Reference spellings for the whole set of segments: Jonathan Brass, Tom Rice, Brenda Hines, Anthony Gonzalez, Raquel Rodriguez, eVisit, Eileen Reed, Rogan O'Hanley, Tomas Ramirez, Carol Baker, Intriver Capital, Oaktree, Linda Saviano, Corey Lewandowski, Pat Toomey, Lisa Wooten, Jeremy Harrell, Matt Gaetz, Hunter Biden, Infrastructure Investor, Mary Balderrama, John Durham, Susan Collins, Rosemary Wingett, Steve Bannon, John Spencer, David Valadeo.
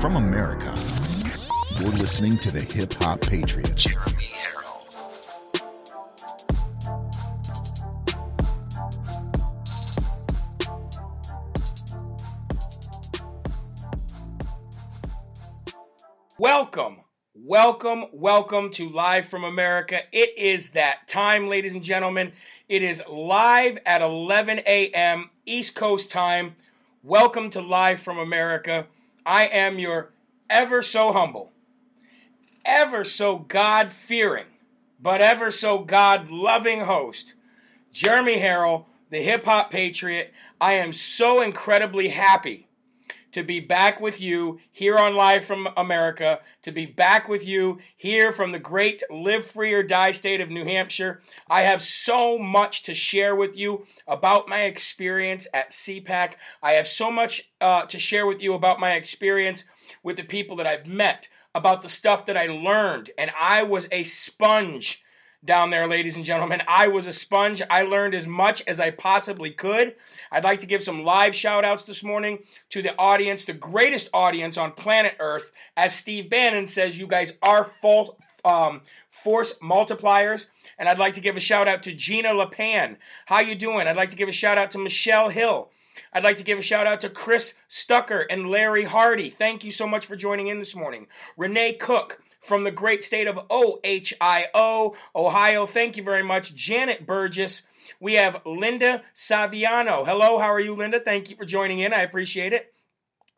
from America. You're listening to the Hip Hop Patriot, Jeremy Harrell. Welcome to Live from America. It is that time, ladies and gentlemen. It is live at 11 a.m. East Coast time. Welcome to Live from America. I am your ever so humble, ever so God-fearing, but ever so God-loving host, Jeremy Harrell, the Hip Hop Patriot. I am so incredibly happy to be back with you here on Live from America, to be back with you here from the great Live Free or Die state of New Hampshire. I have so much to share with you about my experience at CPAC. I have so much to share with you about my experience with the people that I've met, about the stuff that I learned, and I was a sponge down there, ladies and gentlemen. I was a sponge. I learned as much as I possibly could. I'd like to give some live shout-outs this morning to the audience, the greatest audience on planet Earth. As Steve Bannon says, you guys are force multipliers. And I'd like to give a shout-out to Gina LaPan. How you doing? I'd like to give a shout-out to Michelle Hill. I'd like to give a shout-out to Chris Stucker and Larry Hardy. Thank you so much for joining in this morning. Renee Cook from the great state of Ohio, Ohio. Thank you very much. Janet Burgess. We have Linda Saviano. Hello, how are you, Linda? Thank you for joining in. I appreciate it.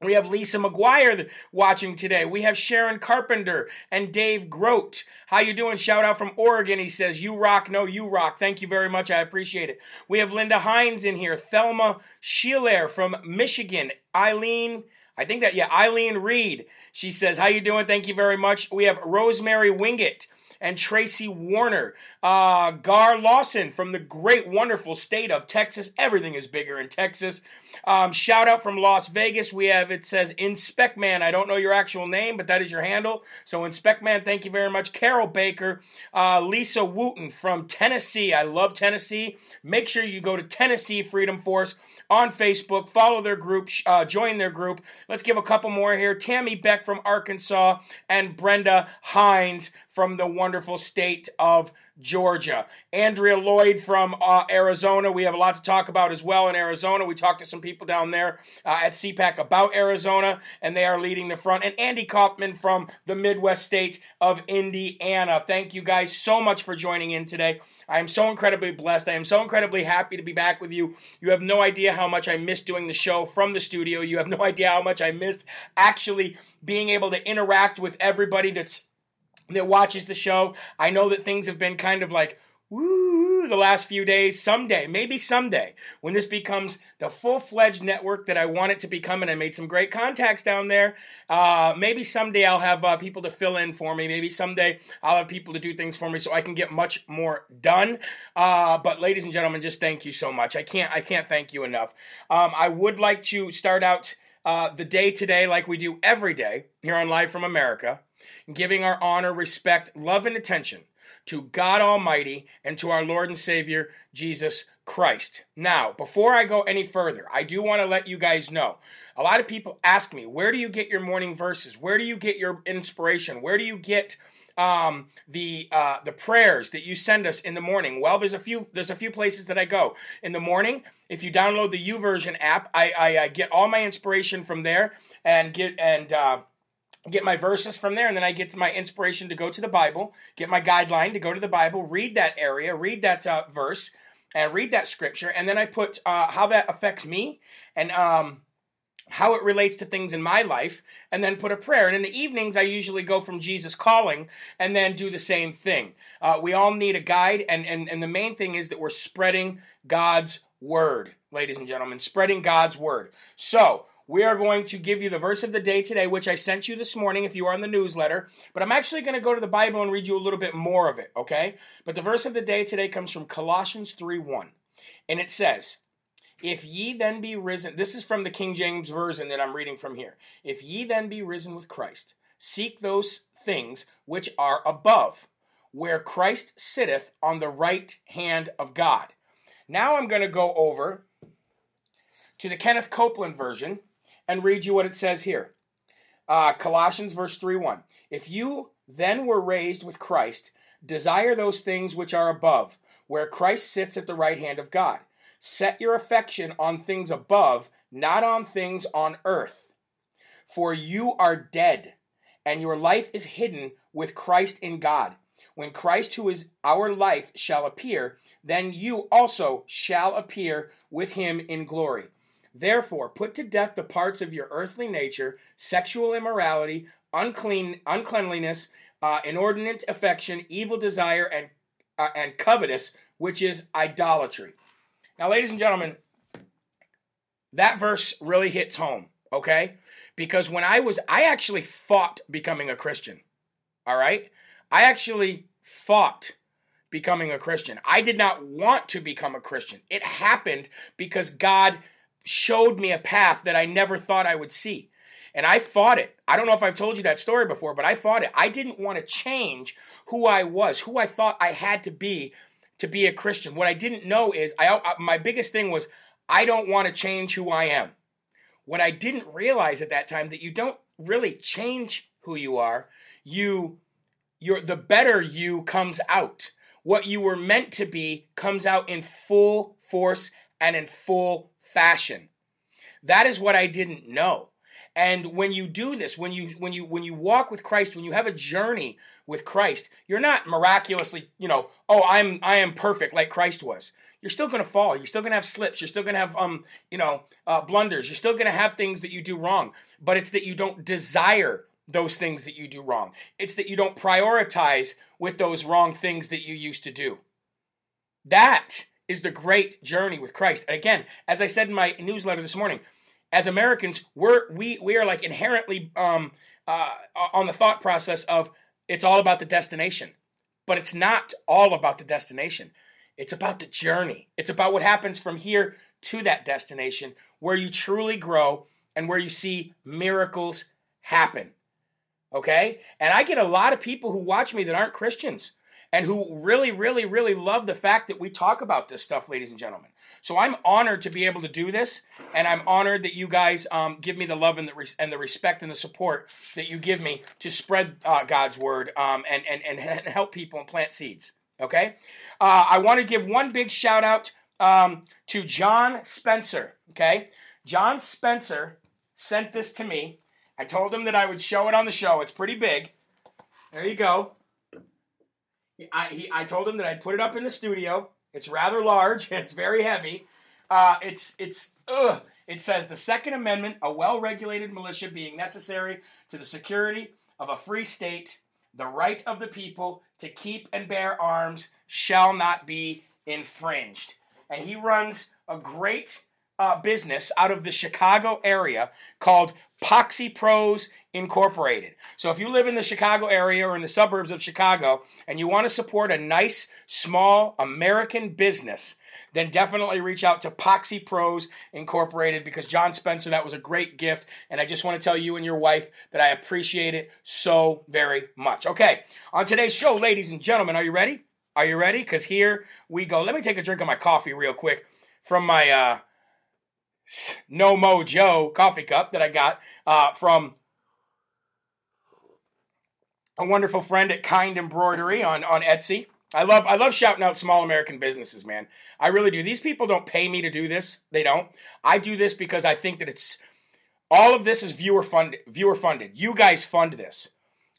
We have Lisa McGuire watching today. We have Sharon Carpenter and Dave Grote. How you doing? Shout out from Oregon. He says, you rock. No, you rock. Thank you very much. I appreciate it. We have Linda Hines in here. Thelma Schiller from Michigan. Eileen Reed. She says, how you doing? Thank you very much. We have Rosemary Wingett and Tracy Warner. Gar Lawson from the great, wonderful state of Texas. Everything is bigger in Texas. Shout out from Las Vegas. We have, it says, Inspectman. I don't know your actual name, but that is your handle. So, Inspectman, thank you very much. Carol Baker. Lisa Wooten from Tennessee. I love Tennessee. Make sure you go to Tennessee Freedom Force on Facebook. Follow their group. Join their group. Let's give a couple more here. Tammy Beck from Arkansas and Brenda Hines from the wonderful state of Georgia. Andrea Lloyd from Arizona. We have a lot to talk about as well in Arizona. We talked to some people down there at CPAC about Arizona, and they are leading the front. And Andy Kaufman from the Midwest state of Indiana. Thank you guys so much for joining in today. I am so incredibly blessed. I am so incredibly happy to be back with you. You have no idea how much I missed doing the show from the studio. You have no idea how much I missed actually being able to interact with everybody that watches the show. I know that things have been kind of like, woo, the last few days. Maybe someday, when this becomes the full-fledged network that I want it to become, and I made some great contacts down there, maybe someday I'll have people to fill in for me. Maybe someday I'll have people to do things for me so I can get much more done. But ladies and gentlemen, just thank you so much. I can't thank you enough. I would like to start out the day today like we do every day here on Live from America, giving our honor, respect, love, and attention to God Almighty and to our Lord and Savior, Jesus Christ. Now, before I go any further, I do want to let you guys know, a lot of people ask me, where do you get your morning verses? Where do you get your inspiration? Where do you get the prayers that you send us in the morning? Well, there's a few places that I go. In the morning, if you download the YouVersion app, I get all my inspiration from there and get my verses from there, and then I get my inspiration to go to the Bible, get my guideline to go to the Bible, read that area, read that verse, and read that scripture, and then I put how that affects me, and how it relates to things in my life, and then put a prayer. And in the evenings, I usually go from Jesus Calling and then do the same thing. We all need a guide, and the main thing is that we're spreading God's word, ladies and gentlemen, spreading God's word. So, we are going to give you the verse of the day today, which I sent you this morning if you are in the newsletter. But I'm actually going to go to the Bible and read you a little bit more of it, okay? But the verse of the day today comes from Colossians 3:1. And it says, if ye then be risen, this is from the King James Version that I'm reading from here. If ye then be risen with Christ, seek those things which are above, where Christ sitteth on the right hand of God. Now I'm going to go over to the Kenneth Copeland version and read you what it says here. Colossians verse 3:1. If you then were raised with Christ, desire those things which are above, where Christ sits at the right hand of God. Set your affection on things above, not on things on earth. For you are dead, and your life is hidden with Christ in God. When Christ, who is our life, shall appear, then you also shall appear with him in glory. Therefore, put to death the parts of your earthly nature, sexual immorality, uncleanliness, inordinate affection, evil desire, and covetous, which is idolatry. Now, ladies and gentlemen, that verse really hits home, okay? Because when I actually fought becoming a Christian, all right? I actually fought becoming a Christian. I did not want to become a Christian. It happened because God showed me a path that I never thought I would see. And I fought it. I don't know if I've told you that story before, but I fought it. I didn't want to change who I was, who I thought I had to be a Christian. What I didn't know is, my biggest thing was, I don't want to change who I am. What I didn't realize at that time, that you don't really change who you are. The better you comes out. What you were meant to be comes out in full force and in full fashion. That is what I didn't know. And when you do this, when you walk with Christ, when you have a journey with Christ, you're not miraculously, I am perfect like Christ was. You're still going to fall. You're still going to have slips. You're still going to have blunders. You're still going to have things that you do wrong. But it's that you don't desire those things that you do wrong. It's that you don't prioritize with those wrong things that you used to do. That is the great journey with Christ. And again, as I said in my newsletter this morning, as Americans, we are like inherently on the thought process of it's all about the destination. But it's not all about the destination. It's about the journey. It's about what happens from here to that destination where you truly grow and where you see miracles happen. Okay? And I get a lot of people who watch me that aren't Christians and who really, really, really love the fact that we talk about this stuff, ladies and gentlemen. So I'm honored to be able to do this, and I'm honored that you guys give me the love and the respect and the support that you give me to spread God's word and help people and plant seeds, okay? I want to give one big shout-out to John Spencer, okay? John Spencer sent this to me. I told him that I would show it on the show. It's pretty big. There you go. I told him that I'd put it up in the studio. It's rather large. It's very heavy. It says, the Second Amendment, a well-regulated militia being necessary to the security of a free state, the right of the people to keep and bear arms shall not be infringed. And he runs a great business out of the Chicago area called Poxy Pros Incorporated. So if you live in the Chicago area or in the suburbs of Chicago and you want to support a nice, small American business, then definitely reach out to Poxy Pros Incorporated, because John Spencer, that was a great gift, and I just want to tell you and your wife that I appreciate it so very much. Okay, on today's show, ladies and gentlemen, are you ready? Are you ready? Because here we go. Let me take a drink of my coffee real quick from my No Mo Joe coffee cup that I got from a wonderful friend at Kind Embroidery on Etsy. I love shouting out small American businesses, man. I really do. These people don't pay me to do this. They don't. I do this because I think that it's all of this is viewer funded. You guys fund this.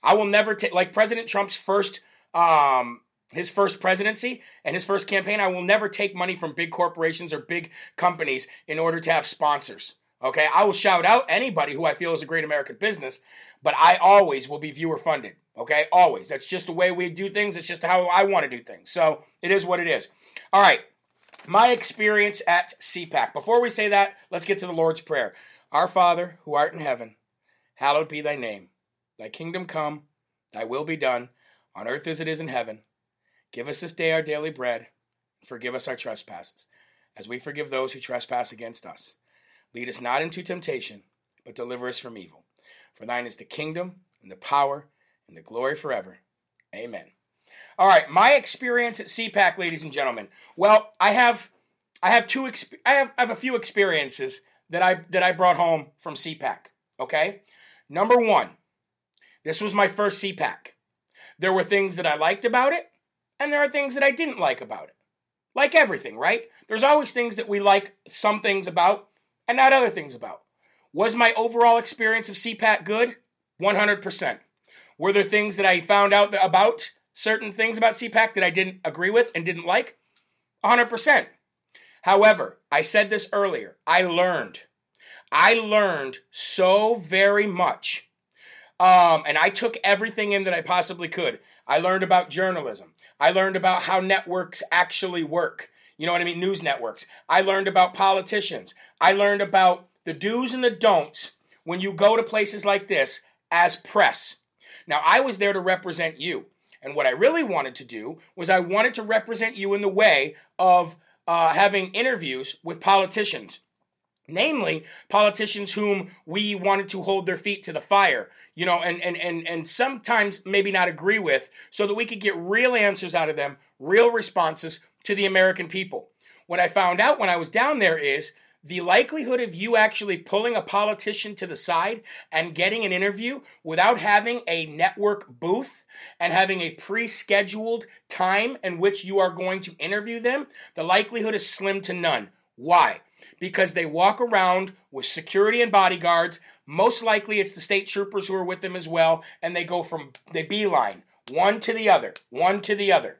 I will never take, like President Trump's his first presidency and his first campaign, I will never take money from big corporations or big companies in order to have sponsors, okay? I will shout out anybody who I feel is a great American business, but I always will be viewer-funded, okay? Always. That's just the way we do things. It's just how I want to do things. So it is what it is. All right, my experience at CPAC. Before we say that, let's get to the Lord's Prayer. Our Father, who art in heaven, hallowed be thy name. Thy kingdom come, thy will be done, on earth as it is in heaven. Give us this day our daily bread, and forgive us our trespasses, as we forgive those who trespass against us. Lead us not into temptation, but deliver us from evil. For thine is the kingdom, and the power, and the glory forever. Amen. All right, my experience at CPAC, ladies and gentlemen. Well, I have a few experiences that I brought home from CPAC. Okay, Number one, this was my first CPAC. There were things that I liked about it, and there are things that I didn't like about it. Like everything, right? There's always things that we like some things about, and not other things about. Was my overall experience of CPAC good? 100%. Were there things that I found out about, certain things about CPAC that I didn't agree with and didn't like? 100%. However, I said this earlier, I learned so very much. And I took everything in that I possibly could. I learned about journalism. I learned about how networks actually work. You know what I mean? News networks. I learned about politicians. I learned about the do's and the don'ts when you go to places like this as press. Now, I was there to represent you. And what I really wanted to do was I wanted to represent you in the way of having interviews with politicians. Namely, politicians whom we wanted to hold their feet to the fire, you know, and sometimes maybe not agree with, so that we could get real answers out of them, real responses to the American people. What I found out when I was down there is the likelihood of you actually pulling a politician to the side and getting an interview without having a network booth and having a pre-scheduled time in which you are going to interview them, the likelihood is slim to none. Why? Because they walk around with security and bodyguards. Most likely it's the state troopers who are with them as well, and they go from, they beeline, one to the other, one to the other,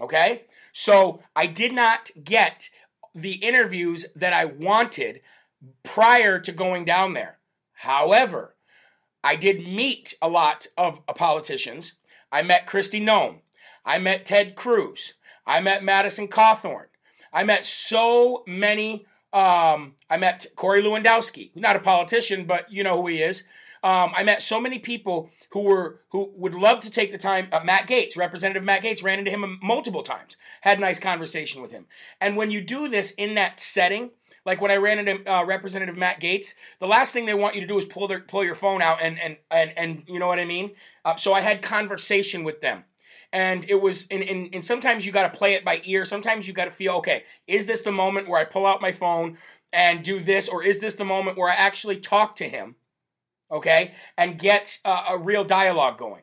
okay? So I did not get the interviews that I wanted prior to going down there. However, I did meet a lot of politicians. I met Kristi Noem. I met Ted Cruz. I met Madison Cawthorn. I met so many. I met Corey Lewandowski, not a politician, but you know who he is. I met so many people who would love to take the time. Matt Gaetz, Representative Matt Gaetz, ran into him multiple times, had a nice conversation with him. And when you do this in that setting, like when I ran into Representative Matt Gaetz, the last thing they want you to do is pull your phone out and you know what I mean? So I had conversation with them. And it was, and sometimes you got to play it by ear. Sometimes you got to feel, okay, is this the moment where I pull out my phone and do this? Or is this the moment where I actually talk to him, okay, and get a real dialogue going?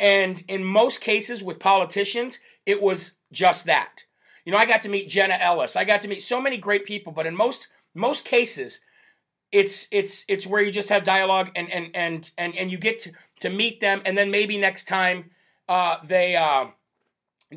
And in most cases with politicians, it was just that. You know, I got to meet Jenna Ellis. I got to meet so many great people. But in most cases, it's where you just have dialogue and you get to meet them. And then maybe next time, they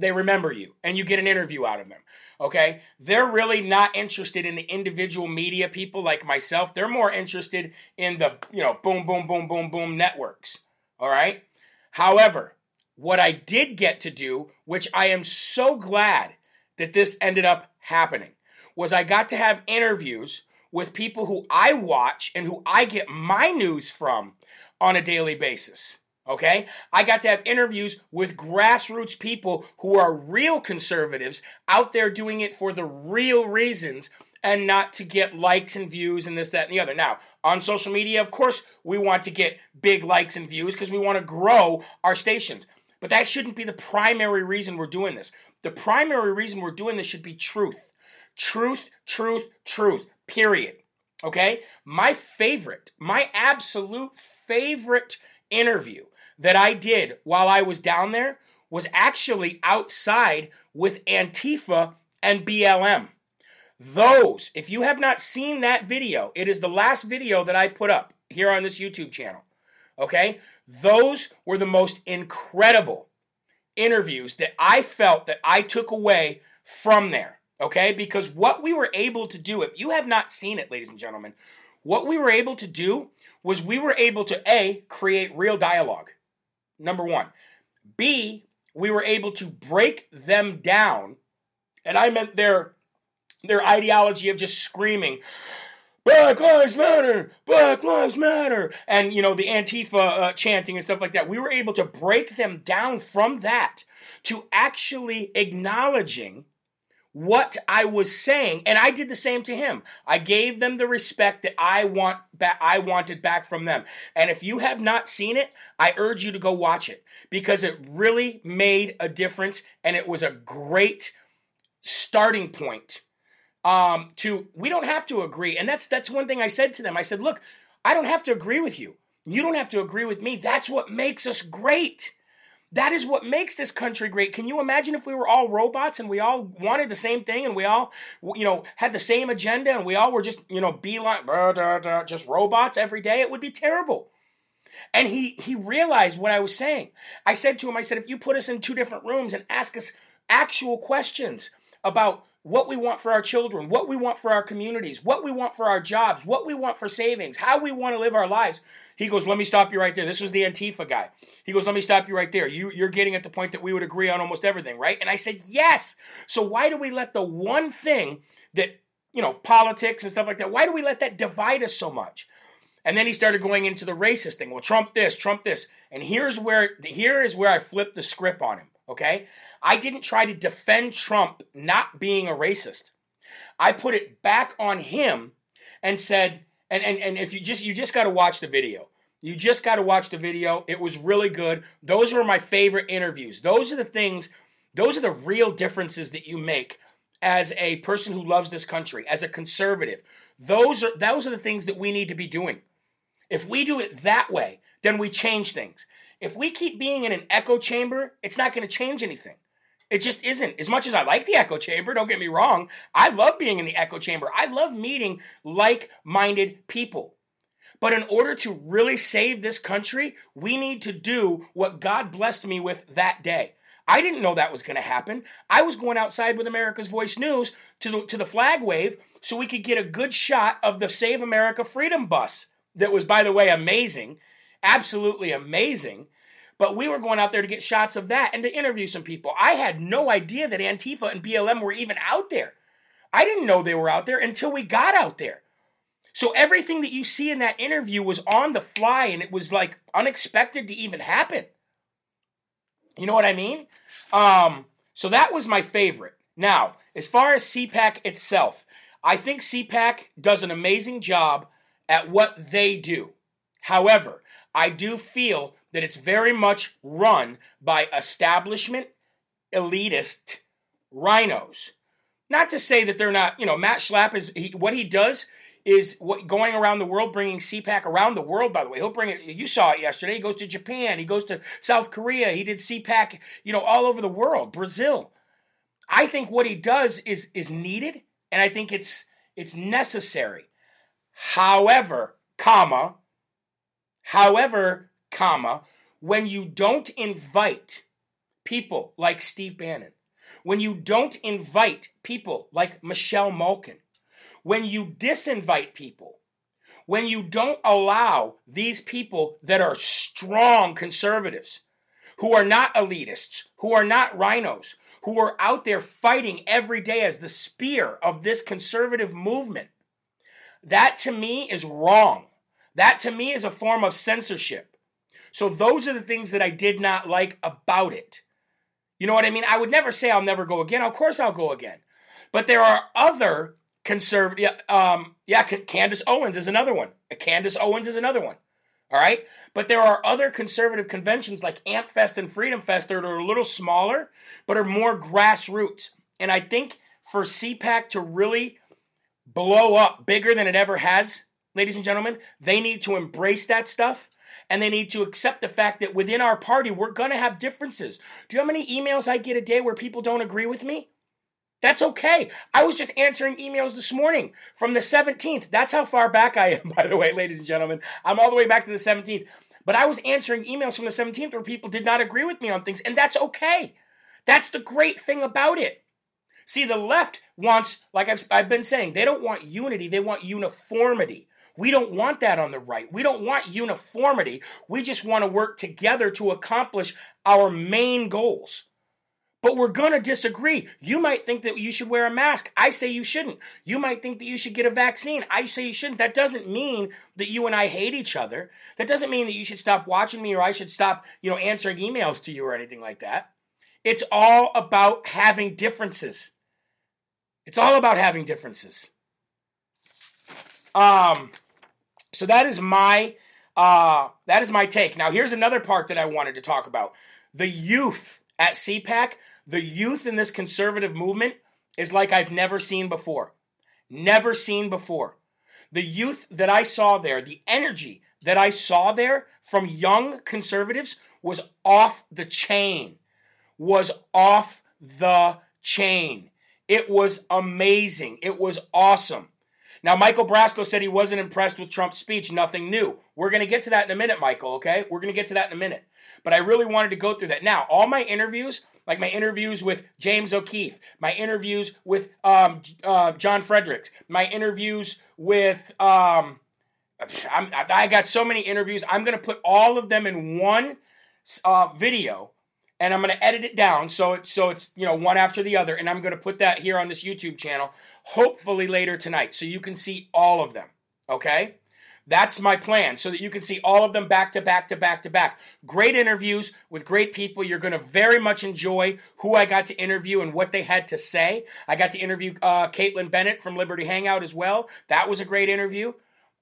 remember you, and you get an interview out of them, okay? They're really not interested in the individual media people like myself. They're more interested in the, you know, boom, boom, boom, boom, boom networks, all right? However, what I did get to do, which I am so glad that this ended up happening, was I got to have interviews with people who I watch and who I get my news from on a daily basis. Okay, I got to have interviews with grassroots people who are real conservatives out there doing it for the real reasons and not to get likes and views and this, that, and the other. Now, on social media, of course, we want to get big likes and views because we want to grow our stations. But that shouldn't be the primary reason we're doing this. The primary reason we're doing this should be truth. Truth, truth, truth, period. Okay, my absolute favorite interview that I did while I was down there was actually outside with Antifa and BLM. Those, if you have not seen that video, it is the last video that I put up here on this YouTube channel, okay? Those were the most incredible interviews that I felt that I took away from there, okay? Because what we were able to do, if you have not seen it, ladies and gentlemen, what we were able to do was we were able to, A, create real dialogue, number one. B, we were able to break them down, and I meant their ideology of just screaming, Black Lives Matter, Black Lives Matter, and, you know, the Antifa chanting and stuff like that. We were able to break them down from that to actually acknowledging what I was saying, and I did the same to him. I gave them the respect that I wanted back from them. And if you have not seen it, I urge you to go watch it because it really made a difference, and it was a great starting point. We don't have to agree, and that's one thing I said to them. I said, look, I don't have to agree with you. You don't have to agree with me. That's what makes us great. That is what makes this country great. Can you imagine if we were all robots and we all wanted the same thing and we all, you know, had the same agenda and we all were just, you know, beeline, just robots every day? It would be terrible. And he realized what I was saying. I said to him, I said, if you put us in two different rooms and ask us actual questions about what we want for our children, what we want for our communities, what we want for our jobs, what we want for savings, how we want to live our lives. He goes, let me stop you right there. This was the Antifa guy. He goes, let me stop you right there. You're getting at the point that we would agree on almost everything, right? And I said, yes. So why do we let the one thing that, you know, politics and stuff like that, why do we let that divide us so much? And then he started going into the racist thing. Well, Trump this, Trump this. And here is where I flipped the script on him. Okay, I didn't try to defend Trump not being a racist. I put it back on him and said, and if you just got to watch the video. You just got to watch the video. It was really good. Those were my favorite interviews. Those are the things, those are the real differences that you make as a person who loves this country, as a conservative. Those are the things that we need to be doing. If we do it that way, then we change things. If we keep being in an echo chamber, it's not going to change anything. It just isn't. As much as I like the echo chamber, don't get me wrong, I love being in the echo chamber. I love meeting like-minded people. But in order to really save this country, we need to do what God blessed me with that day. I didn't know that was going to happen. I was going outside with America's Voice News to the flag wave so we could get a good shot of the Save America Freedom bus that was, by the way, amazing. Absolutely amazing, but we were going out there to get shots of that and to interview some people. I had no idea that Antifa and BLM were even out there. I didn't know they were out there until we got out there. So everything that you see in that interview was on the fly, and it was like unexpected to even happen. You know what I mean? So that was my favorite. Now, as far as CPAC itself, I think CPAC does an amazing job at what they do. However, I do feel that it's very much run by establishment, elitist rhinos. Not to say that they're not, you know, Matt Schlapp what he does is going around the world, bringing CPAC around the world, by the way. He'll bring it, you saw it yesterday, he goes to Japan, he goes to South Korea, he did CPAC, you know, all over the world, Brazil. I think what he does is needed, and I think it's necessary. However, when you don't invite people like Steve Bannon, when you don't invite people like Michelle Malkin, when you disinvite people, when you don't allow these people that are strong conservatives, who are not elitists, who are not rhinos, who are out there fighting every day as the spear of this conservative movement, that to me is wrong. That, to me, is a form of censorship. So those are the things that I did not like about it. You know what I mean? I would never say I'll never go again. Of course I'll go again. But there are other conservative... Candace Owens is another one. All right? But there are other conservative conventions like Amp Fest and Freedom Fest that are a little smaller, but are more grassroots. And I think for CPAC to really blow up bigger than it ever has... Ladies and gentlemen, they need to embrace that stuff, and they need to accept the fact that within our party, we're going to have differences. Do you know how many emails I get a day where people don't agree with me? That's okay. I was just answering emails this morning from the 17th. That's how far back I am, by the way, ladies and gentlemen. I'm all the way back to the 17th. But I was answering emails from the 17th where people did not agree with me on things, and that's okay. That's the great thing about it. See, the left wants, like I've been saying, they don't want unity. They want uniformity. We don't want that on the right. We don't want uniformity. We just want to work together to accomplish our main goals. But we're going to disagree. You might think that you should wear a mask. I say you shouldn't. You might think that you should get a vaccine. I say you shouldn't. That doesn't mean that you and I hate each other. That doesn't mean that you should stop watching me or I should stop, you know, answering emails to you or anything like that. It's all about having differences. So that is my take. Now, here's another part that I wanted to talk about. The youth at CPAC, the youth in this conservative movement is like I've never seen before. The youth that I saw there, the energy that I saw there from young conservatives was off the chain, It was amazing. It was awesome. Now, Michael Brasco said he wasn't impressed with Trump's speech. Nothing new. We're going to get to that in a minute, Michael, okay? We're going to get to that in a minute. But I really wanted to go through that. Now, all my interviews, like my interviews with James O'Keefe, my interviews with John Fredericks, my interviews with... I got so many interviews. I'm going to put all of them in one video, and I'm going to edit it down so it's one after the other, and I'm going to put that here on this YouTube channel, hopefully later tonight, so you can see all of them, okay? That's my plan, so that you can see all of them back to back to back to back. Great interviews with great people. You're going to very much enjoy who I got to interview and what they had to say. I got to interview Caitlin Bennett from Liberty Hangout as well. That was a great interview.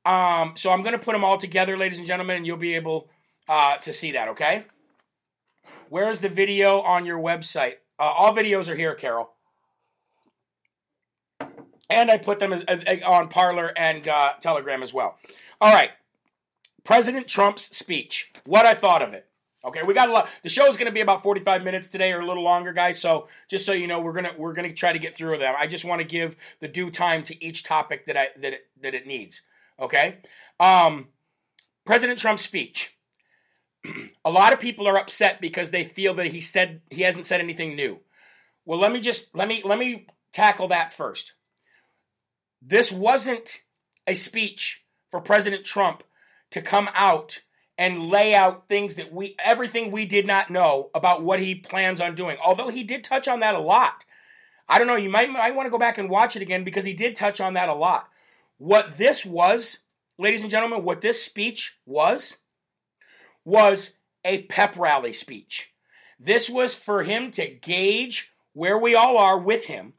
So I'm going to put them all together, ladies and gentlemen, and you'll be able to see that, okay? Where is the video on your website? All videos are here, Carol. And I put them on Parler and Telegram as well. All right. President Trump's speech. What I thought of it. Okay, we got a lot. The show is going to be about 45 minutes today or a little longer, guys. So just so you know, we're going to try to get through them. I just want to give the due time to each topic that it needs. Okay? President Trump's speech. A lot of people are upset because they feel that he hasn't said anything new. Well, let me tackle that first. This wasn't a speech for President Trump to come out and lay out things that everything we did not know about what he plans on doing. Although he did touch on that a lot. I don't know, you might want to go back and watch it again because he did touch on that a lot. What this was, ladies and gentlemen, what this speech was a pep rally speech. This was for him to gauge where we all are with him,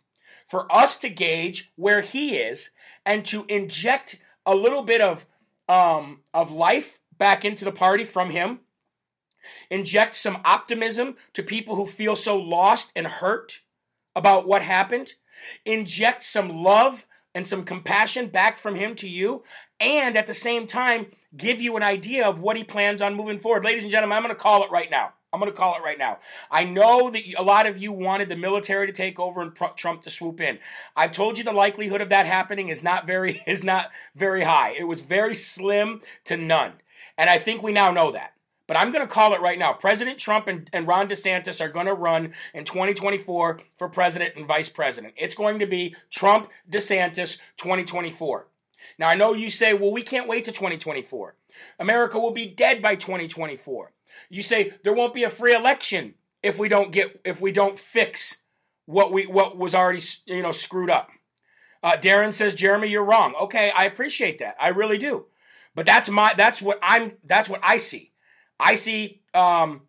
for us to gauge where he is, and to inject a little bit of life back into the party from him, inject some optimism to people who feel so lost and hurt about what happened, inject some love and some compassion back from him to you, and at the same time, give you an idea of what he plans on moving forward. Ladies and gentlemen, I'm going to call it right now. I know that a lot of you wanted the military to take over and Trump to swoop in. I've told you the likelihood of that happening is not very high. It was very slim to none, and I think we now know that. But I'm going to call it right now. President Trump and Ron DeSantis are going to run in 2024 for president and vice president. It's going to be Trump, DeSantis, 2024. Now, I know you say, well, we can't wait to 2024. America will be dead by 2024. You say there won't be a free election if we don't fix what was already screwed up. Darren says, Jeremy, you're wrong. Okay, I appreciate that. I really do. But that's what I see. I see Trump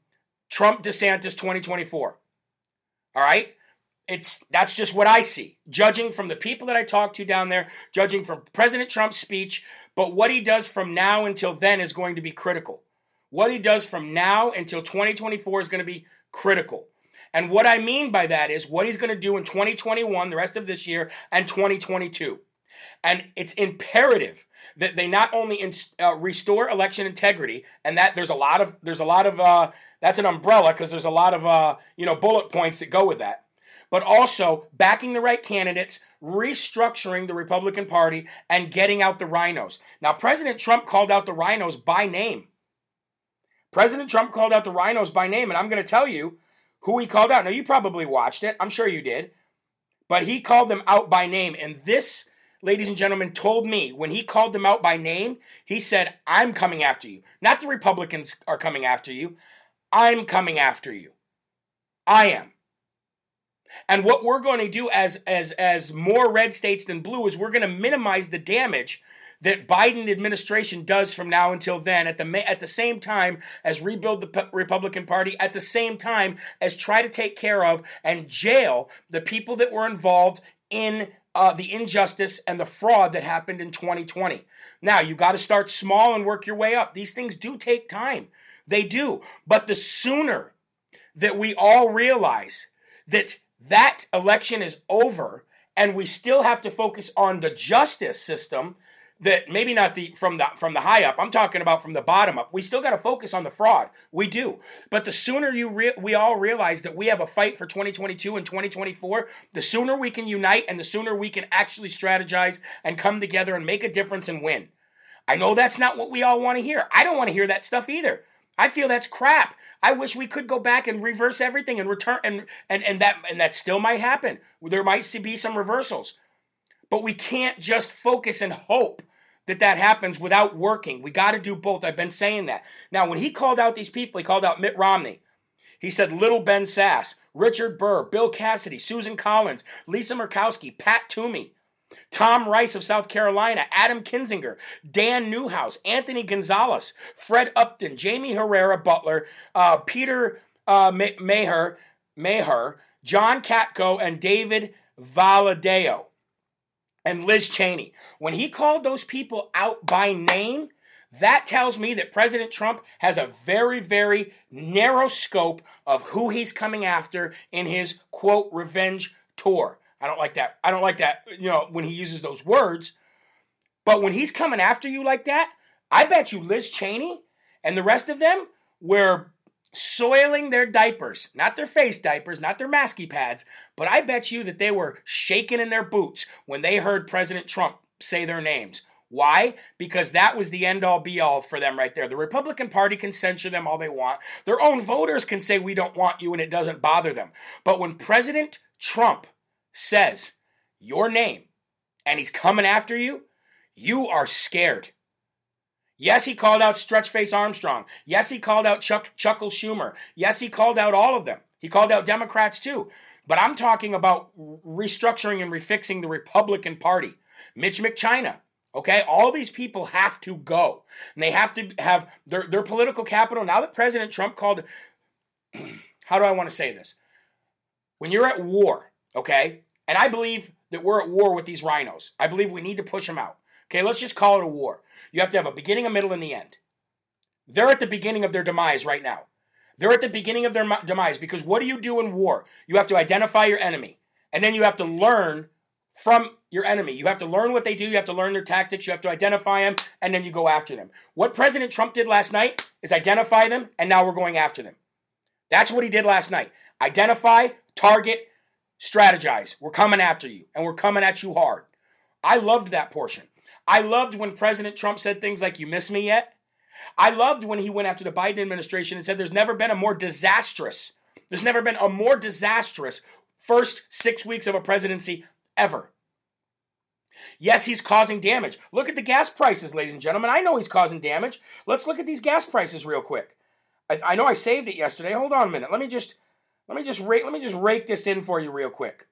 DeSantis 2024, all right? That's just what I see, judging from the people that I talked to down there, judging from President Trump's speech, but what he does from now until then is going to be critical. What he does from now until 2024 is going to be critical. And what I mean by that is what he's going to do in 2021, the rest of this year, and 2022. And it's imperative that they not only restore election integrity, and that there's a lot of that's an umbrella because there's a lot of bullet points that go with that, but also backing the right candidates, restructuring the Republican Party, and getting out the rhinos. Now, President Trump called out the rhinos by name. And I'm going to tell you who he called out. Now, you probably watched it. I'm sure you did. But he called them out by name, and this, ladies and gentlemen, told me when he called them out by name, he said, I'm coming after you. Not the Republicans are coming after you. I'm coming after you. I am. And what we're going to do as more red states than blue is we're going to minimize the damage that Biden administration does from now until then at the same time as rebuild the Republican Party, at the same time as try to take care of and jail the people that were involved in the injustice and the fraud that happened in 2020. Now, you got to start small and work your way up. These things do take time. They do. But the sooner that we all realize that election is over and we still have to focus on the justice system, that maybe not the from the high up. I'm talking about from the bottom up. We still got to focus on the fraud. We do. But the sooner we all realize that we have a fight for 2022 and 2024, the sooner we can unite and the sooner we can actually strategize and come together and make a difference and win. I know that's not what we all want to hear. I don't want to hear that stuff either. I feel that's crap. I wish we could go back and reverse everything and return and that still might happen. There might be some reversals. But we can't just focus and hope that that happens without working. We got to do both. I've been saying that. Now, when he called out these people, he called out Mitt Romney. He said Little Ben Sass, Richard Burr, Bill Cassidy, Susan Collins, Lisa Murkowski, Pat Toomey, Tom Rice of South Carolina, Adam Kinzinger, Dan Newhouse, Anthony Gonzalez, Fred Upton, Jamie Herrera Butler, Peter Maher, John Katko, and David Valadeo, and Liz Cheney. When he called those people out by name, that tells me that President Trump has a very, very narrow scope of who he's coming after in his, quote, revenge tour. I don't like that, you know, when he uses those words. But when he's coming after you like that, I bet you Liz Cheney and the rest of them were soiling their diapers. Not their face diapers, not their masky pads, but I bet you that they were shaking in their boots when they heard President Trump say their names. Why? Because that was the end-all be-all for them right there. The Republican Party can censure them all they want. Their own voters can say, we don't want you, and it doesn't bother them. But when President Trump says your name and he's coming after you, you are scared. Yes, he called out Stretch Face Armstrong. Yes, he called out Chuckle Schumer. Yes, he called out all of them. He called out Democrats too. But I'm talking about restructuring and refixing the Republican Party. Mitch McChina. Okay, all these people have to go. And they have to have their political capital. Now that President Trump called, how do I want to say this? When you're at war, okay, and I believe that we're at war with these rhinos. I believe we need to push them out. Okay, let's just call it a war. You have to have a beginning, a middle, and the end. They're at the beginning of their demise right now. They're at the beginning of their demise because what do you do in war? You have to identify your enemy, and then you have to learn from your enemy. You have to learn what they do. You have to learn their tactics. You have to identify them, and then you go after them. What President Trump did last night is identify them, and now we're going after them. That's what he did last night. Identify, target, strategize. We're coming after you, and we're coming at you hard. I loved that portion. I loved when President Trump said things like, you miss me yet? I loved when he went after the Biden administration and said there's never been a more disastrous first 6 weeks of a presidency ever. Yes, he's causing damage. Look at the gas prices, ladies and gentlemen. I know he's causing damage. Let's look at these gas prices real quick. I know I saved it yesterday. Hold on a minute. Let me just rake this in for you real quick.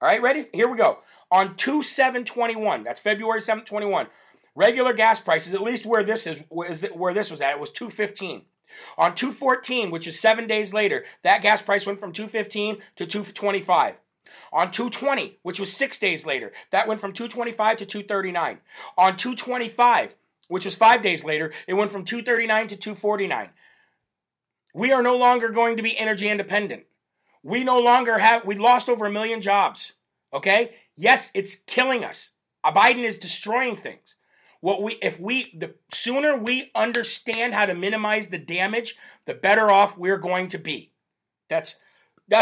All right, ready? Here we go. On 2/7/21, that's February 7, 21. Regular gas prices, at least where this is, where this was at, it was $2.15. On 2/14, which is 7 days later, that gas price went from $2.15 to $2.25. On 2/20, which was 6 days later, that went from $2.25 to $2.39. On 2/25, which was 5 days later, it went from $2.39 to $2.49. We are no longer going to be energy independent. We no longer have, we lost over 1 million jobs, okay? Yes, it's killing us. Biden is destroying things. The sooner we understand how to minimize the damage, the better off we're going to be. That's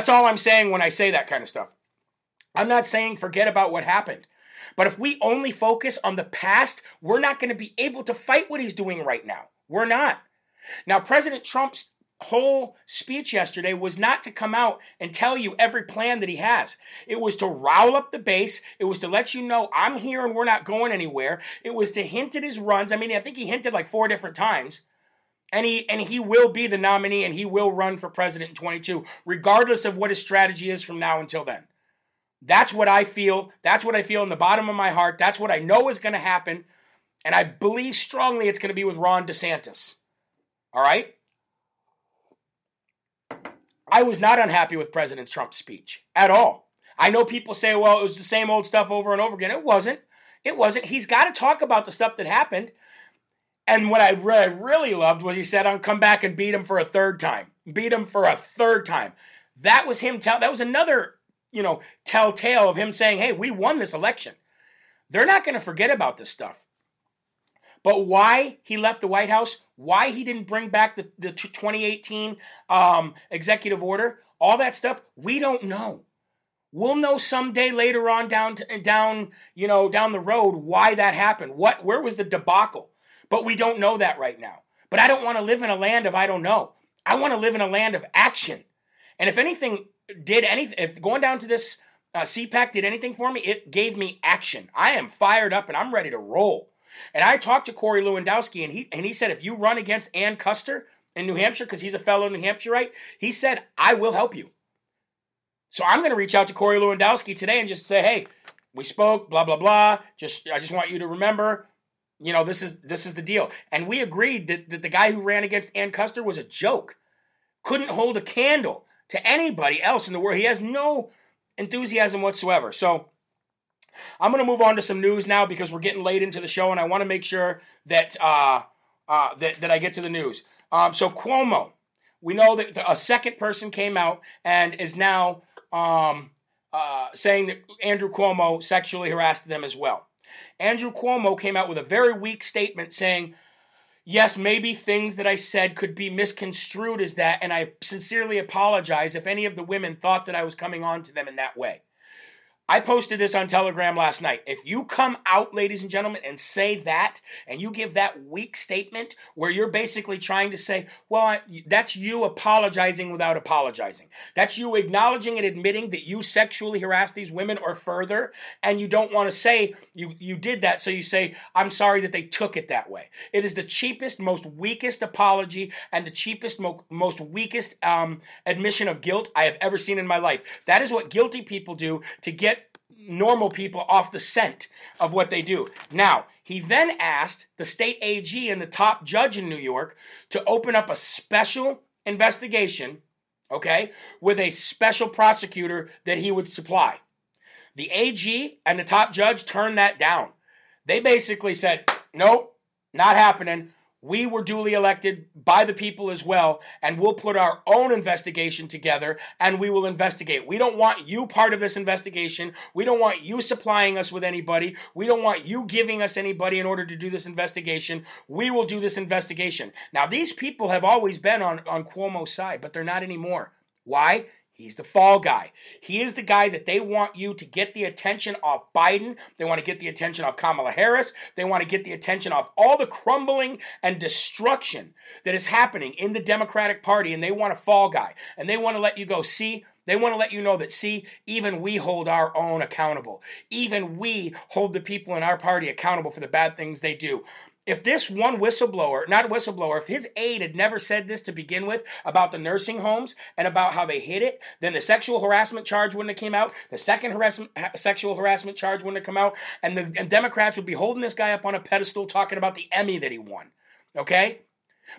all I'm saying when I say that kind of stuff. I'm not saying forget about what happened. But if we only focus on the past, we're not going to be able to fight what he's doing right now. We're not. Now, President Trump's whole speech yesterday was not to come out and tell you every plan that he has. It was to rile up the base. It was to let you know I'm here and we're not going anywhere. It was to hint at his runs. I mean, I think he hinted like four different times. And he will be the nominee and he will run for president in 2022, regardless of what his strategy is from now until then. That's what I feel. That's what I feel in the bottom of my heart. That's what I know is going to happen. And I believe strongly it's going to be with Ron DeSantis. All right? I was not unhappy with President Trump's speech at all. I know people say, well, it was the same old stuff over and over again. It wasn't. He's got to talk about the stuff that happened. And what I really loved was he said, I'll come back and beat him for a third time. Beat him for a third time. That was him. That was another, telltale of him saying, hey, we won this election. They're not going to forget about this stuff. But why he left the White House, why he didn't bring back the 2018 executive order, all that stuff, we don't know. We'll know someday later on down the road why that happened. Where was the debacle? But we don't know that right now. But I don't want to live in a land of I don't know. I want to live in a land of action. And if anything did anything, if going down to this CPAC did anything for me, it gave me action. I am fired up and I'm ready to roll. And I talked to Corey Lewandowski, and he said, if you run against Ann Custer in New Hampshire, because he's a fellow New Hampshireite, he said, I will help you. So I'm going to reach out to Corey Lewandowski today and just say, hey, we spoke, blah, blah, blah. I just want you to remember, you know, this is the deal. And we agreed that the guy who ran against Ann Custer was a joke. Couldn't hold a candle to anybody else in the world. He has no enthusiasm whatsoever. So I'm going to move on to some news now because we're getting late into the show, and I want to make sure that that I get to the news. So Cuomo, we know that a second person came out and is now saying that Andrew Cuomo sexually harassed them as well. Andrew Cuomo came out with a very weak statement saying, yes, maybe things that I said could be misconstrued as that, and I sincerely apologize if any of the women thought that I was coming on to them in that way. I posted this on Telegram last night. If you come out, ladies and gentlemen, and say that, and you give that weak statement where you're basically trying to say, well, that's you apologizing without apologizing. That's you acknowledging and admitting that you sexually harassed these women or further, and you don't want to say you did that, so you say, I'm sorry that they took it that way. It is the cheapest, most weakest apology and the cheapest, most weakest admission of guilt I have ever seen in my life. That is what guilty people do to get normal people off the scent of what they do. Now, he then asked the state AG and the top judge in New York to open up a special investigation, okay, with a special prosecutor that he would supply. The AG and the top judge turned that down. They basically said, nope, not happening. We were duly elected by the people as well, and we'll put our own investigation together, and we will investigate. We don't want you part of this investigation. We don't want you supplying us with anybody. We don't want you giving us anybody in order to do this investigation. We will do this investigation. Now, these people have always been on Cuomo's side, but they're not anymore. Why? He's the fall guy. He is the guy that they want you to get the attention off Biden. They want to get the attention off Kamala Harris. They want to get the attention off all the crumbling and destruction that is happening in the Democratic Party, and they want a fall guy. And they want to let you go, see? They want to let you know that, see, even we hold our own accountable. Even we hold the people in our party accountable for the bad things they do. If this one whistleblower, not a whistleblower, if his aide had never said this to begin with about the nursing homes and about how they hid it, then the sexual harassment charge wouldn't have came out, the second sexual harassment charge wouldn't have come out, and Democrats would be holding this guy up on a pedestal talking about the Emmy that he won, okay?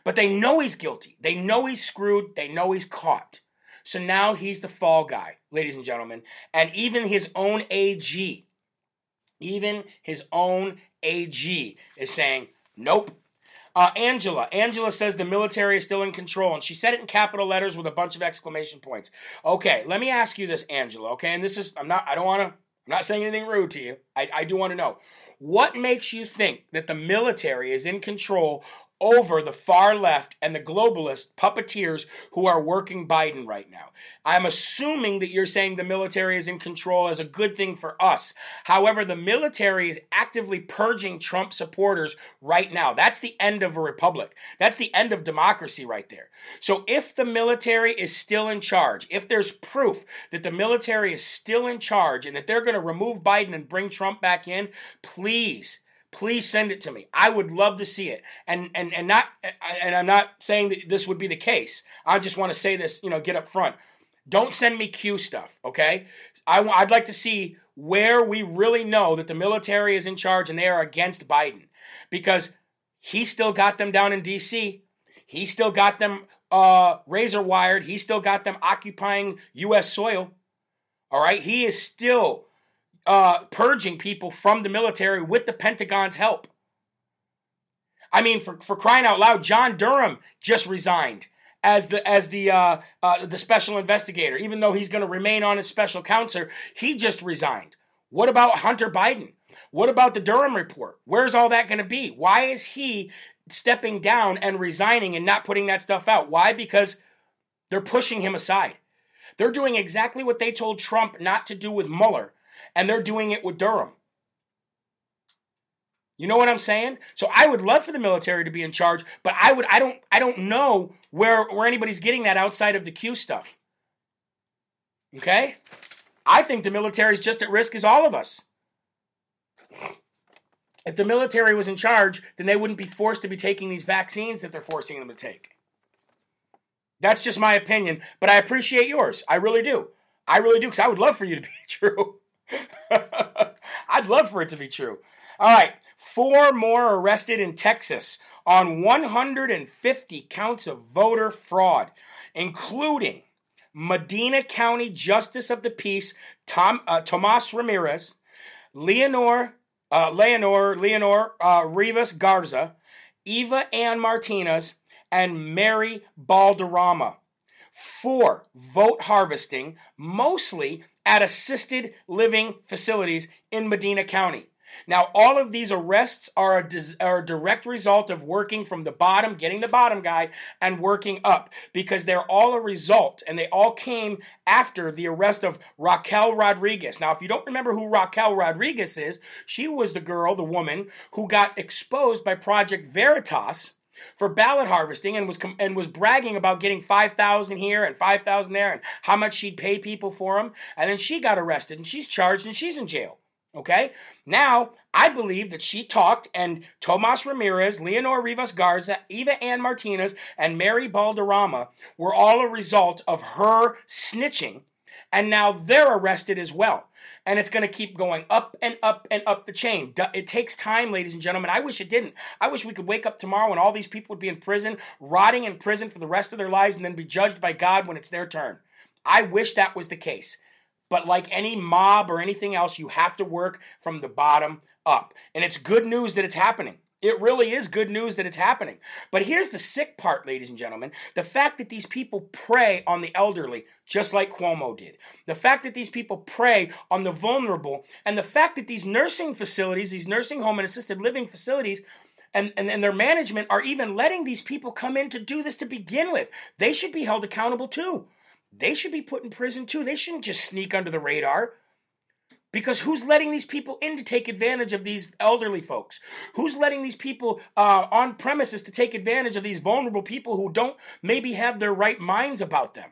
But they know he's guilty. They know he's screwed. They know he's caught. So now he's the fall guy, ladies and gentlemen, and even his own AG, is saying, nope. Angela says the military is still in control, and she said it in capital letters with a bunch of exclamation points. Okay, let me ask you this, Angela, okay? And this is, I'm not saying anything rude to you. I do want to know. What makes you think that the military is in control over the far left and the globalist puppeteers who are working Biden right now? I'm assuming that you're saying the military is in control as a good thing for us. However, the military is actively purging Trump supporters right now. That's the end of a republic. That's the end of democracy right there. So if the military is still in charge, if there's proof that the military is still in charge and that they're going to remove Biden and bring Trump back in, please send it to me. I would love to see it. And I'm not saying that this would be the case. I just want to say this, you know, get up front. Don't send me Q stuff, okay? I'd like to see where we really know that the military is in charge and they are against Biden, because he still got them down in D.C. He still got them razor wired. He still got them occupying U.S. soil, all right? He is still purging people from the military with the Pentagon's help. I mean, for crying out loud, John Durham just resigned as the special investigator, even though he's going to remain on as special counselor. He just resigned. What about Hunter Biden? What about the Durham report? Where's all that going to be? Why is he stepping down and resigning and not putting that stuff out? Why? Because they're pushing him aside. They're doing exactly what they told Trump not to do with Mueller, and they're doing it with Durham. You know what I'm saying? So I would love for the military to be in charge, but I don't know where anybody's getting that outside of the Q stuff. Okay? I think the military is just at risk as all of us. If the military was in charge, then they wouldn't be forced to be taking these vaccines that they're forcing them to take. That's just my opinion, but I appreciate yours. I really do. I really do, because I would love for you to be true. I'd love for it to be true. All right, 4 more arrested in Texas on 150 counts of voter fraud, including Medina County Justice of the Peace Tomas Ramirez, Leonor Rivas Garza, Eva Ann Martinez, and Mary Balderrama for vote harvesting, mostly at assisted living facilities in Medina County. Now, all of these arrests are a direct result of working from the bottom, getting the bottom guy, and working up, because they're all a result, and they all came after the arrest of Raquel Rodriguez. Now, if you don't remember who Raquel Rodriguez is, she was the girl, the woman, who got exposed by Project Veritas for ballot harvesting and was bragging about getting $5,000 here and $5,000 there and how much she'd pay people for them. And then she got arrested, and she's charged, and she's in jail. Okay? Now, I believe that she talked, and Tomas Ramirez, Leonor Rivas Garza, Eva Ann Martinez, and Mary Balderrama were all a result of her snitching, and now they're arrested as well. And it's going to keep going up and up and up the chain. It takes time, ladies and gentlemen. I wish it didn't. I wish we could wake up tomorrow and all these people would be in prison, rotting in prison for the rest of their lives, and then be judged by God when it's their turn. I wish that was the case. But like any mob or anything else, you have to work from the bottom up. And it's good news that it's happening. It really is good news that it's happening. But here's the sick part, ladies and gentlemen. The fact that these people prey on the elderly, just like Cuomo did. The fact that these people prey on the vulnerable. And the fact that these nursing facilities, these nursing home and assisted living facilities, and their management are even letting these people come in to do this to begin with. They should be held accountable too. They should be put in prison too. They shouldn't just sneak under the radar. Because who's letting these people in to take advantage of these elderly folks? Who's letting these people on premises to take advantage of these vulnerable people who don't maybe have their right minds about them?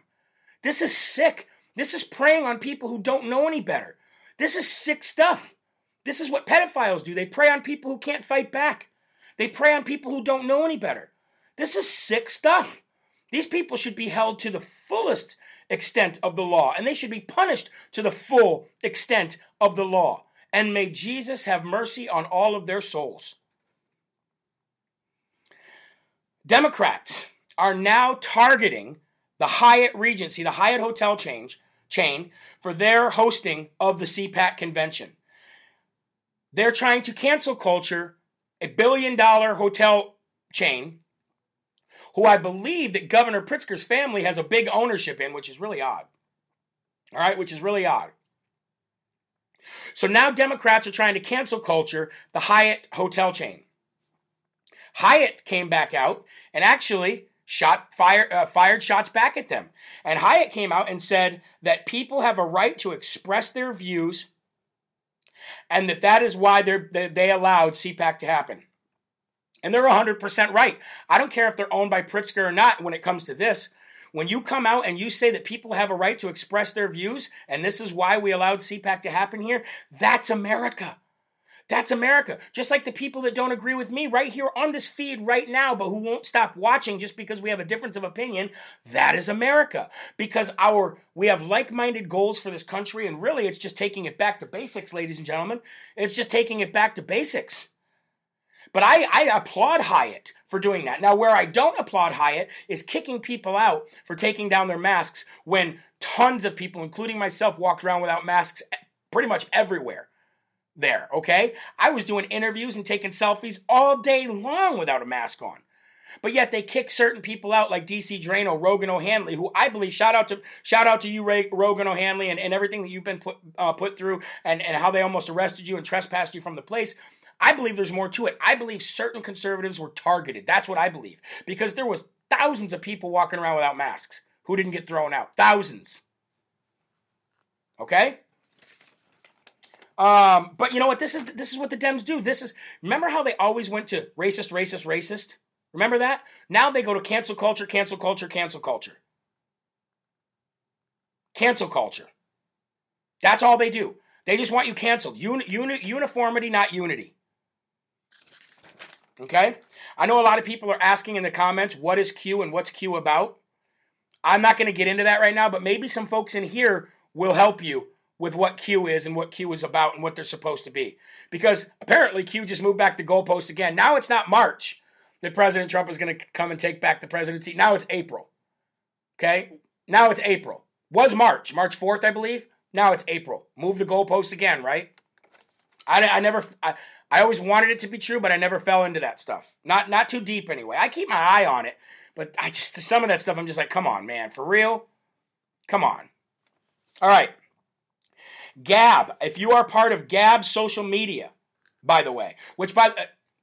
This is sick. This is preying on people who don't know any better. This is sick stuff. This is what pedophiles do. They prey on people who can't fight back. They prey on people who don't know any better. This is sick stuff. These people should be held to the fullest extent of the law, and they should be punished to the full extent of the law. And may Jesus have mercy on all of their souls. Democrats are now targeting the Hyatt Regency, the Hyatt Hotel chain, for their hosting of the CPAC convention. They're trying to cancel culture, a $1 billion hotel chain, who I believe that Governor Pritzker's family has a big ownership in, which is really odd. All right, which is really odd. So now Democrats are trying to cancel culture, the Hyatt hotel chain. Hyatt came back out and actually fired shots back at them. And Hyatt came out and said that people have a right to express their views and that is why they allowed CPAC to happen. And they're 100% right. I don't care if they're owned by Pritzker or not when it comes to this. When you come out and you say that people have a right to express their views, and this is why we allowed CPAC to happen here, that's America. That's America. Just like the people that don't agree with me right here on this feed right now, but who won't stop watching just because we have a difference of opinion, that is America. Because we have like-minded goals for this country, and really it's just taking it back to basics, ladies and gentlemen. It's just taking it back to basics. But I applaud Hyatt for doing that. Now, where I don't applaud Hyatt is kicking people out for taking down their masks when tons of people, including myself, walked around without masks pretty much everywhere there, okay? I was doing interviews and taking selfies all day long without a mask on. But yet they kick certain people out like DC Drano, Rogan O'Hanley, who I believe, shout out to you, Rogan O'Hanley, and everything that you've been put through and how they almost arrested you and trespassed you from the place. I believe there's more to it. I believe certain conservatives were targeted. That's what I believe. Because there was thousands of people walking around without masks who didn't get thrown out. Thousands. Okay? But you know what? This is what the Dems do. Remember how they always went to racist, racist, racist? Remember that? Now they go to cancel culture, cancel culture, cancel culture. Cancel culture. That's all they do. They just want you canceled. Uniformity, not unity. Okay? I know a lot of people are asking in the comments, what is Q and what's Q about? I'm not going to get into that right now, but maybe some folks in here will help you with what Q is and what Q is about and what they're supposed to be. Because apparently Q just moved back the goalposts again. Now it's not March that President Trump is going to come and take back the presidency. Now it's April. Okay? Now it's April. Was March 4th, I believe. Now it's April. Move the goalposts again, right? I always wanted it to be true, but I never fell into that stuff. Not too deep anyway. I keep my eye on it, but some of that stuff I'm just like, come on, man, for real? Come on. All right. Gab, if you are part of Gab's social media, by the way,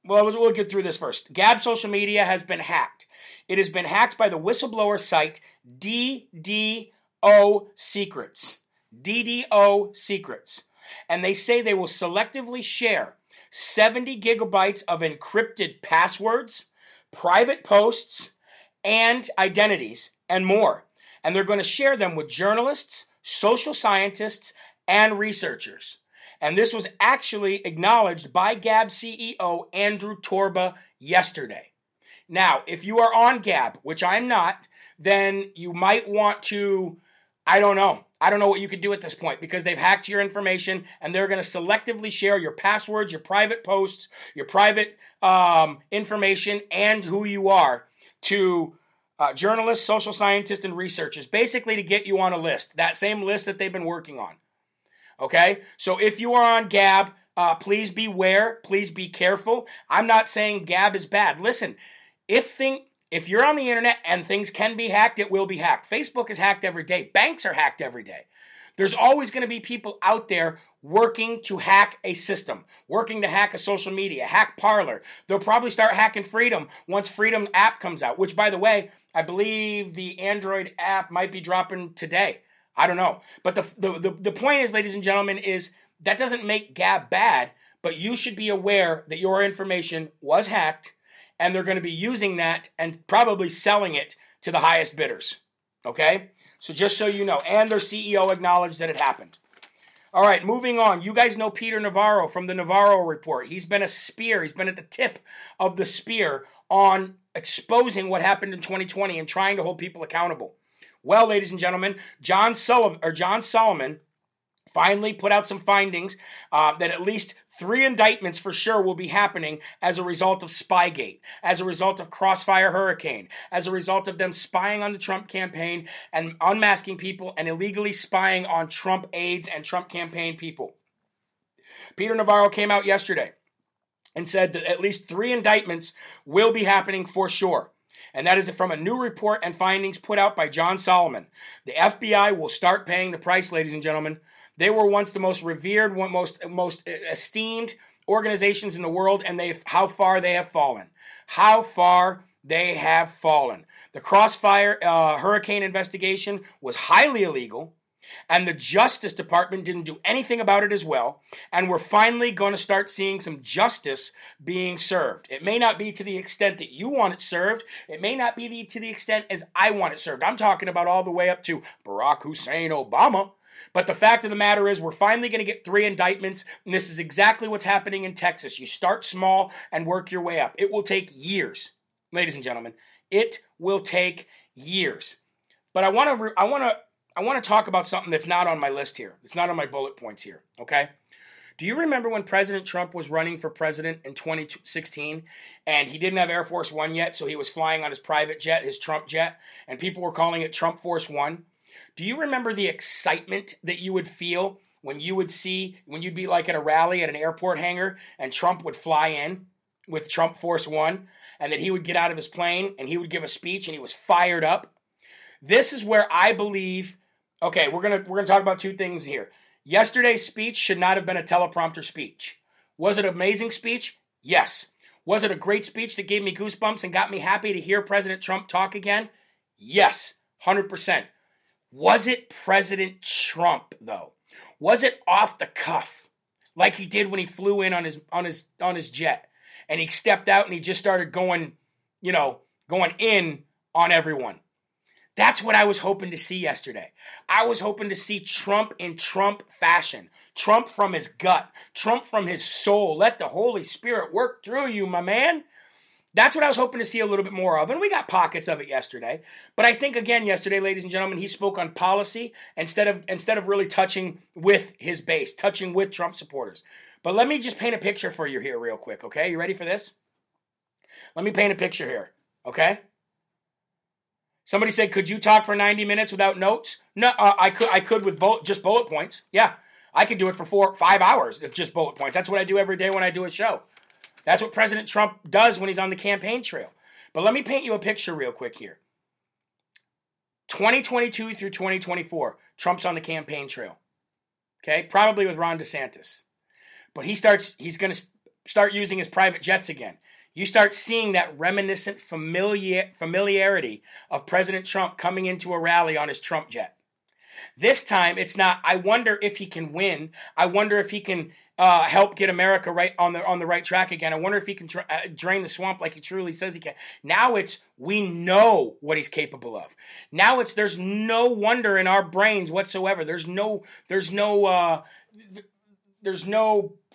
we'll get through this first. Gab's social media has been hacked. It has been hacked by the whistleblower site DDO Secrets. DDO Secrets. And they say they will selectively share 70 gigabytes of encrypted passwords, private posts, and identities, and more. And they're going to share them with journalists, social scientists, and researchers. And this was actually acknowledged by Gab CEO Andrew Torba yesterday. Now, if you are on Gab, which I'm not, then you might want to, I don't know what you could do at this point because they've hacked your information and they're going to selectively share your passwords, your private posts, your private information, and who you are to journalists, social scientists, and researchers, basically to get you on a list, that same list that they've been working on. Okay, so if you are on Gab, please beware, please be careful. I'm not saying Gab is bad. Listen, if you're on the internet and things can be hacked, it will be hacked. Facebook is hacked every day. Banks are hacked every day. There's always going to be people out there working to hack a system, working to hack a social media, hack Parler. They'll probably start hacking Freedom once Freedom app comes out, which, by the way, I believe the Android app might be dropping today. I don't know. But the point is, ladies and gentlemen, is that doesn't make Gab bad, but you should be aware that your information was hacked, and they're going to be using that and probably selling it to the highest bidders. Okay? So just so you know. And their CEO acknowledged that it happened. All right, moving on. You guys know Peter Navarro from the Navarro Report. He's been a spear. He's been at the tip of the spear on exposing what happened in 2020 and trying to hold people accountable. Well, ladies and gentlemen, John Solomon finally put out some findings that at least 3 indictments for sure will be happening as a result of Spygate, as a result of Crossfire Hurricane, as a result of them spying on the Trump campaign and unmasking people and illegally spying on Trump aides and Trump campaign people. Peter Navarro came out yesterday and said that at least 3 indictments will be happening for sure. And that is from a new report and findings put out by John Solomon. The FBI will start paying the price, ladies and gentlemen. They were once the most revered, most esteemed organizations in the world, and how far they have fallen. The Crossfire Hurricane investigation was highly illegal, and the Justice Department didn't do anything about it as well, and we're finally going to start seeing some justice being served. It may not be to the extent that you want it served. It may not be to the extent as I want it served. I'm talking about all the way up to Barack Hussein Obama. But the fact of the matter is we're finally going to get 3 indictments, and this is exactly what's happening in Texas. You start small and work your way up. It will take years, ladies and gentlemen. It will take years. But I want to talk about something that's not on my list here. It's not on my bullet points here, okay? Do you remember when President Trump was running for president in 2016 and he didn't have Air Force One yet, so he was flying on his private jet, his Trump jet, and people were calling it Trump Force One? Do you remember the excitement that you would feel when you'd be like at a rally at an airport hangar and Trump would fly in? with Trump Force One, and that he would get out of his plane and he would give a speech and he was fired up. This is where I believe, okay, we're gonna talk about two things here. Yesterday's speech should not have been a teleprompter speech. Was it an amazing speech? Yes. Was it a great speech that gave me goosebumps and got me happy to hear President Trump talk again? Yes, 100%. Was it President Trump, though? Was it off the cuff, like he did when he flew in on his jet, and he stepped out and he just started going in on everyone? That's what I was hoping to see yesterday. I was hoping to see Trump in Trump fashion. Trump from his gut. Trump from his soul. Let the Holy Spirit work through you, my man. That's what I was hoping to see a little bit more of. And we got pockets of it yesterday. But I think, again, yesterday, ladies and gentlemen, he spoke on policy instead of really touching with his base, touching with Trump supporters. But let me just paint a picture for you here real quick, okay? You ready for this? Let me paint a picture here, okay? Somebody said, could you talk for 90 minutes without notes? No, I could with just bullet points. Yeah, I could do it for 4 or 5 hours with just bullet points. That's what I do every day when I do a show. That's what President Trump does when he's on the campaign trail. But let me paint you a picture real quick here. 2022 through 2024, Trump's on the campaign trail. Okay, probably with Ron DeSantis. But he's going to start using his private jets again. You start seeing that reminiscent familiarity of President Trump coming into a rally on his Trump jet. This time, it's not, I wonder if he can win. I wonder if he can help get America right on the right track again. I wonder if he can drain the swamp like he truly says he can. Now it's, we know what he's capable of. Now it's, there's no wonder in our brains whatsoever. There's no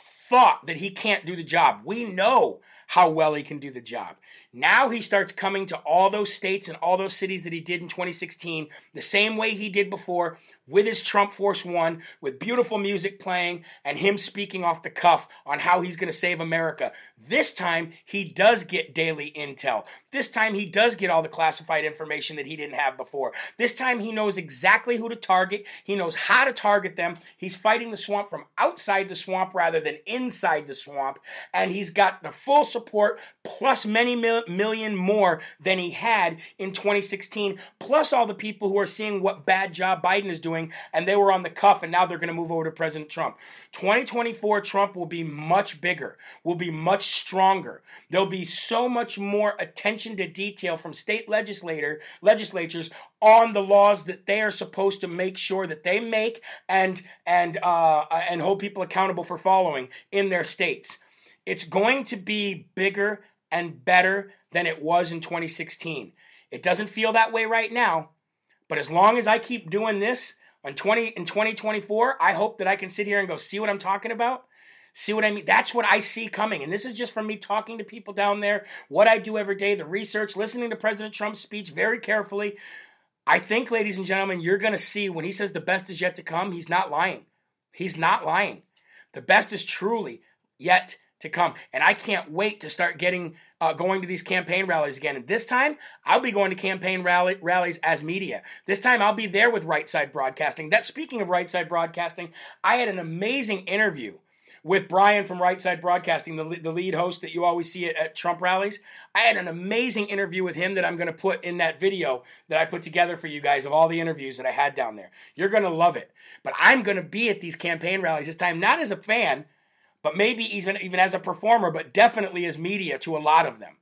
thought that he can't do the job. We know how well he can do the job. Now he starts coming to all those states and all those cities that he did in 2016, the same way he did before, with his Trump Force One, with beautiful music playing, and him speaking off the cuff on how he's going to save America. This time, he does get daily intel. This time, he does get all the classified information that he didn't have before. This time, he knows exactly who to target. He knows how to target them. He's fighting the swamp from outside the swamp rather than inside the swamp, and he's got the full support, plus many million more than he had in 2016, plus all the people who are seeing what bad job Biden is doing, and they were on the cuff, and now they're going to move over to President Trump. 2024 Trump will be much bigger, will be much stronger. There'll be so much more attention to detail from state legislatures on the laws that they are supposed to make sure that they make and hold people accountable for following in their states. It's going to be bigger and better than it was in 2016. It doesn't feel that way right now, but as long as I keep doing this in 2024, I hope that I can sit here and go, see what I'm talking about? See what I mean? That's what I see coming. And this is just from me talking to people down there, what I do every day, the research, listening to President Trump's speech very carefully. I think, ladies and gentlemen, you're going to see when he says the best is yet to come, he's not lying. He's not lying. The best is truly yet to come. And I can't wait to start going to these campaign rallies again. And this time, I'll be going to campaign rallies as media. This time, I'll be there with Right Side Broadcasting. Speaking of Right Side Broadcasting, I had an amazing interview with Brian from Right Side Broadcasting, the lead host that you always see at Trump rallies. I had an amazing interview with him that I'm going to put in that video that I put together for you guys of all the interviews that I had down there. You're going to love it. But I'm going to be at these campaign rallies this time, not as a fan, but maybe even as a performer, but definitely as media to a lot of them.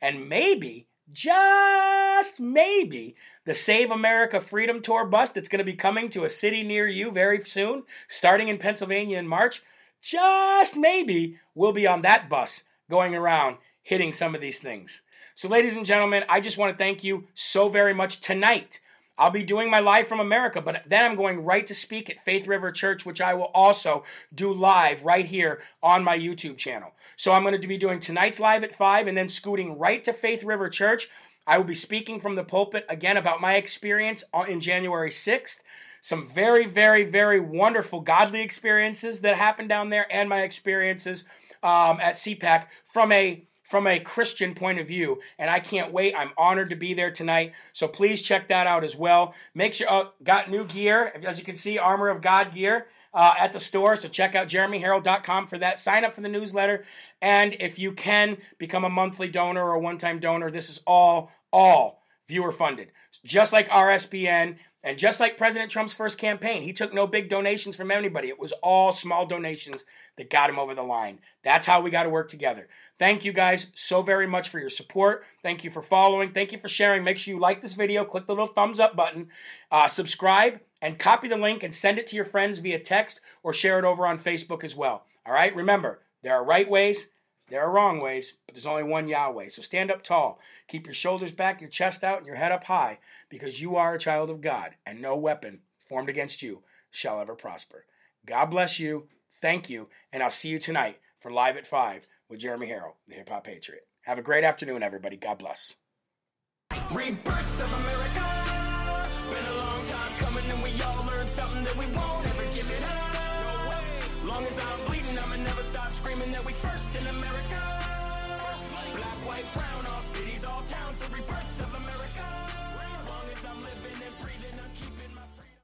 And maybe, just maybe, the Save America Freedom Tour bus that's going to be coming to a city near you very soon, starting in Pennsylvania in March, just maybe we'll be on that bus going around hitting some of these things. So ladies and gentlemen, I just want to thank you so very much tonight. I'll be doing my Live from America, but then I'm going right to speak at Faith River Church, which I will also do live right here on my YouTube channel. So I'm going to be doing tonight's live at 5 and then scooting right to Faith River Church. I will be speaking from the pulpit again about my experience in January 6th. Some very, very, very wonderful godly experiences that happened down there and my experiences at CPAC from a Christian point of view, and I can't wait. I'm honored to be there tonight, so please check that out as well. Make sure, got new gear, as you can see, Armor of God gear. at the store. So check out jeremyharrell.com for that. Sign up for the newsletter. And if you can, become a monthly donor or a one-time donor. This is all viewer-funded. Just like RSPN and just like President Trump's first campaign, he took no big donations from anybody. It was all small donations that got him over the line. That's how we got to work together. Thank you guys so very much for your support. Thank you for following. Thank you for sharing. Make sure you like this video. Click the little thumbs up button. Subscribe and copy the link and send it to your friends via text or share it over on Facebook as well. All right? Remember, there are right ways. There are wrong ways, but there's only one Yahweh. So stand up tall. Keep your shoulders back, your chest out, and your head up high, because you are a child of God, and no weapon formed against you shall ever prosper. God bless you. Thank you. And I'll see you tonight for Live at 5 with Jeremy Harrell, the Hip Hop Patriot. Have a great afternoon, everybody. God bless. Rebirth of America. Been a long time coming, and we all learned something that we wanted.